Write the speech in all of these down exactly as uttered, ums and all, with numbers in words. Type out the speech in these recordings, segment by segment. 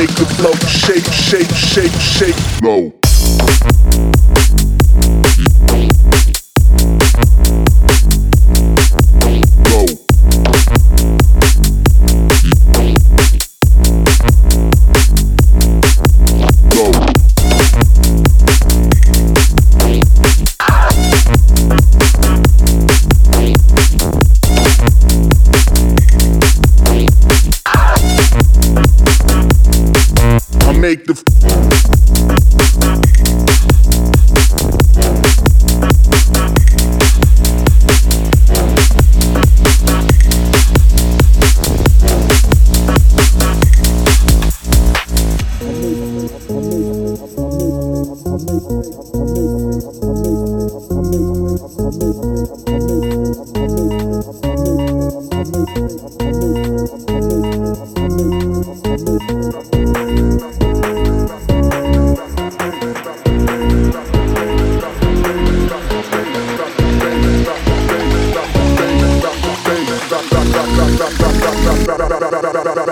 make the float shake, shake, shake, shake, low. Make the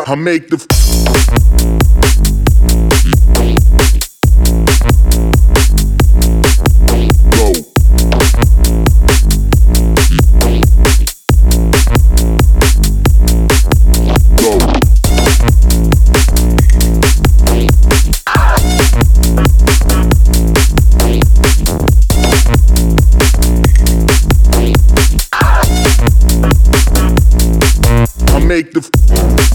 I make the f- I make the f-